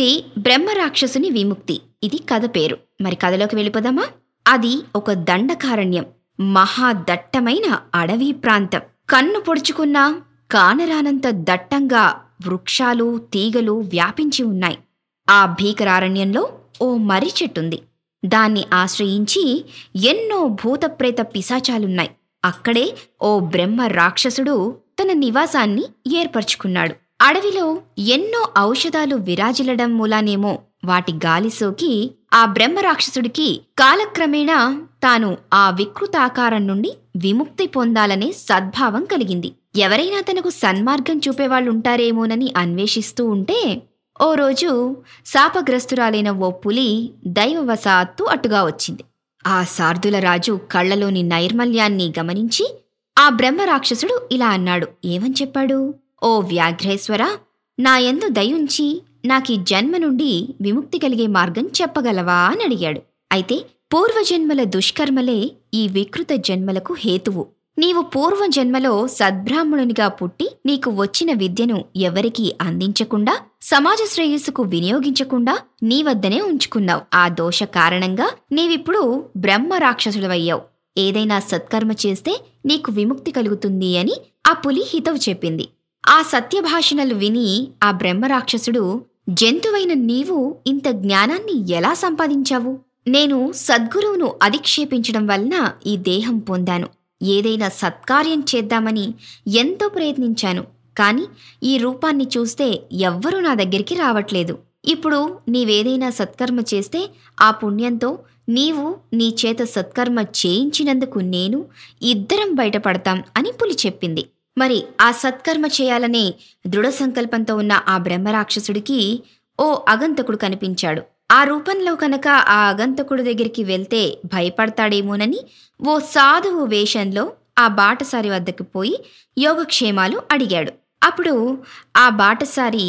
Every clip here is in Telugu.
ఇది బ్రహ్మరాక్షసుని విముక్తి. ఇది కథ పేరు. మరి కథలోకి వెళ్ళిపోదామా? అది ఒక దండకారణ్యం, మహాదట్టమైన అడవి ప్రాంతం. కన్ను పొడుచుకున్నా కానరానంత దట్టంగా వృక్షాలు తీగలు వ్యాపించి ఉన్నాయి. ఆ భీకరారణ్యంలో ఓ మర్రి చెట్టుంది. దాన్ని ఆశ్రయించి ఎన్నో భూతప్రేత పిశాచాలున్నాయి. అక్కడే ఓ బ్రహ్మ రాక్షసుడు తన నివాసాన్ని ఏర్పరచుకున్నాడు. అడవిలో ఎన్నో ఔషధాలు విరాజిల్లడం మూలానేమో వాటి గాలి సోకి ఆ బ్రహ్మరాక్షసుడికి కాలక్రమేణా తాను ఆ వికృతాకారం నుండి విముక్తి పొందాలనే సద్భావం కలిగింది. ఎవరైనా తనకు సన్మార్గం చూపేవాళ్లుంటారేమోనని అన్వేషిస్తూ ఉంటే ఓ రోజు శాపగ్రస్తురాలైన ఓ పులి దైవవశాత్తు అటుగా వచ్చింది. ఆ శార్దుల రాజు కళ్లలోని నైర్మల్యాన్ని గమనించి ఆ బ్రహ్మరాక్షసుడు ఇలా అన్నాడు. ఏమని చెప్పాడు? ఓ వ్యాఘ్రేశ్వర, నాయందు దయుంచి నాకీ జన్మ నుండి విముక్తి కలిగే మార్గం చెప్పగలవా అని అడిగాడు. అయితే పూర్వజన్మల దుష్కర్మలే ఈ వికృత జన్మలకు హేతువు. నీవు పూర్వజన్మలో సద్బ్రాహ్మణునిగా పుట్టి నీకు వచ్చిన విద్యను ఎవరికీ అందించకుండా సమాజ శ్రేయస్సుకు వినియోగించకుండా నీ వద్దనే ఉంచుకున్నావు. ఆ దోష కారణంగా నీవిప్పుడు బ్రహ్మరాక్షసుడవయ్యావు. ఏదైనా సత్కర్మ చేస్తే నీకు విముక్తి కలుగుతుంది అని ఆ పులి హితవు చెప్పింది. ఆ సత్యభాషణలు విని ఆ బ్రహ్మరాక్షసుడు, జంతువైన నీవు ఇంత జ్ఞానాన్ని ఎలా సంపాదించావు? నేను సద్గురువును అధిక్షేపించడం వలన ఈ దేహం పొందాను. ఏదైనా సత్కార్యం చేద్దామని ఎంతో ప్రయత్నించాను, కాని ఈ రూపాన్ని చూస్తే ఎవ్వరూ నా దగ్గరికి రావట్లేదు. ఇప్పుడు నీవేదైనా సత్కర్మ చేస్తే ఆ పుణ్యంతో నీవు నీ చేత సత్కర్మ చేయించినందుకు నేను ఇద్దరం బయటపడతాం అని పులి చెప్పింది. మరి ఆ సత్కర్మ చేయాలనే దృఢ సంకల్పంతో ఉన్న ఆ బ్రహ్మరాక్షసుడికి ఓ అగంతకుడు కనిపించాడు. ఆ రూపంలో కనుక ఆ అగంతకుడు దగ్గరికి వెళ్తే భయపడతాడేమోనని ఓ సాధువు వేషంలో ఆ బాటసారి వద్దకు పోయి యోగక్షేమాలు అడిగాడు. అప్పుడు ఆ బాటసారి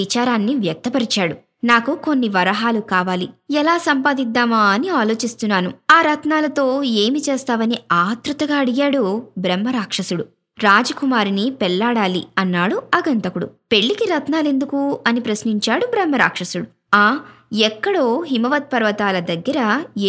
విచారాన్ని వ్యక్తపరిచాడు. నాకు కొన్ని వరహాలు కావాలి, ఎలా సంపాదిద్దామా అని ఆలోచిస్తున్నాను. ఆ రత్నాలతో ఏమి చేస్తావని ఆతృతగా అడిగాడు బ్రహ్మరాక్షసుడు. రాజకుమారిని పెళ్లాడాలి అన్నాడు అగంతకుడు. పెళ్లికి రత్నాలెందుకు అని ప్రశ్నించాడు బ్రహ్మరాక్షసుడు. ఆ ఎక్కడో హిమవత్ పర్వతాల దగ్గర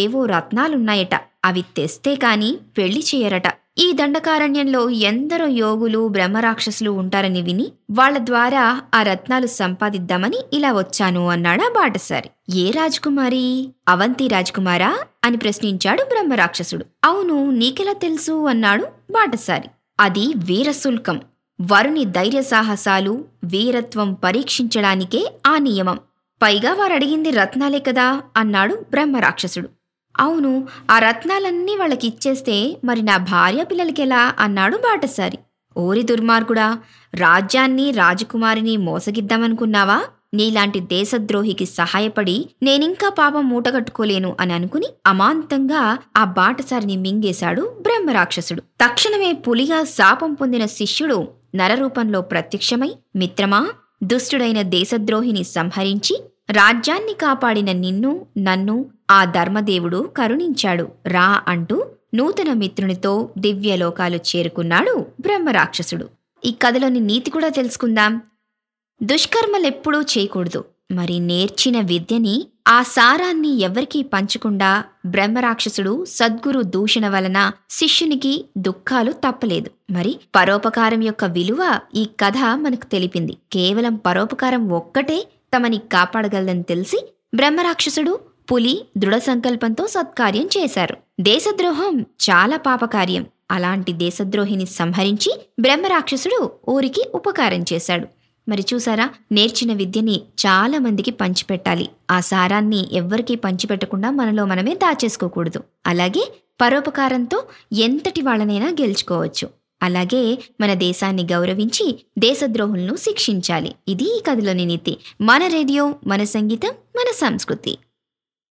ఏవో రత్నాలున్నాయట, అవి తెస్తే కాని పెళ్లి చేయరట. ఈ దండకారణ్యంలో ఎందరో యోగులు బ్రహ్మరాక్షసులు ఉంటారని విని వాళ్ల ద్వారా ఆ రత్నాలు సంపాదిద్దామని ఇలా వచ్చాను అన్నాడా బాటసారి. ఏ రాజకుమారి? అవంతి రాజకుమారా అని ప్రశ్నించాడు బ్రహ్మరాక్షసుడు. అవును, నీకెలా తెలుసు అన్నాడు బాటసారి. అది వీరశుల్కం, వరుని ధైర్య సాహసాలు వీరత్వం పరీక్షించడానికే ఆ నియమం. పైగా వారడిగింది రత్నాలే కదా అన్నాడు బ్రహ్మరాక్షసుడు. అవును, ఆ రత్నాలన్నీ వాళ్ళకిచ్చేస్తే మరి నా భార్య పిల్లలకెలా అన్నాడు బాటసారి. ఓరి దుర్మార్గుడా, రాజ్యాన్ని రాజకుమారిని మోసగిద్దామనుకున్నావా? నీలాంటి దేశద్రోహికి సహాయపడి నేనింకా పాపం మూటగట్టుకోలేను అని అనుకుని అమాంతంగా ఆ బాటసారిని మింగేశాడు బ్రహ్మరాక్షసుడు. తక్షణమే పులిగా శాపం పొందిన శిష్యుడు నరరూపంలో ప్రత్యక్షమై, మిత్రమా, దుష్టుడైన దేశద్రోహిని సంహరించి రాజ్యాన్ని కాపాడిన నిన్ను నన్ను ఆ ధర్మదేవుడు కరుణించాడు రా అంటూ నూతన మిత్రునితో దివ్యలోకాలు చేరుకున్నాడు బ్రహ్మరాక్షసుడు. ఈ కథలోని నీతి కూడా తెలుసుకుందాం. దుష్కర్మలెప్పుడూ చేయకూడదు. మరి నేర్చిన విద్యని ఆ సారాన్ని ఎవరికీ పంచకుండా బ్రహ్మరాక్షసుడు సద్గురు దూషణ వలన శిష్యునికి దుఃఖాలు తప్పలేదు. మరి పరోపకారం యొక్క విలువ ఈ కథ మనకు తెలిపింది. కేవలం పరోపకారం ఒక్కటే తమని కాపాడగలదని తెలిసి బ్రహ్మరాక్షసుడు పులి దృఢ సంకల్పంతో సత్కార్యం చేశారు. దేశద్రోహం చాలా పాపకార్యం. అలాంటి దేశద్రోహిని సంహరించి బ్రహ్మరాక్షసుడు ఊరికి ఉపకారం చేశాడు. మరి చూసారా, నేర్చిన విద్యని చాలా మందికి పంచిపెట్టాలి. ఆ సారాన్ని ఎవ్వరికీ పంచిపెట్టకుండా మనలో మనమే దాచేసుకోకూడదు. అలాగే పరోపకారంతో ఎంతటి వాళ్ళనైనా గెలుచుకోవచ్చు. అలాగే మన దేశాన్ని గౌరవించి దేశద్రోహులను శిక్షించాలి. ఇది ఈ కథలోని నీతి. మన రేడియో, మన సంగీతం, మన సంస్కృతి.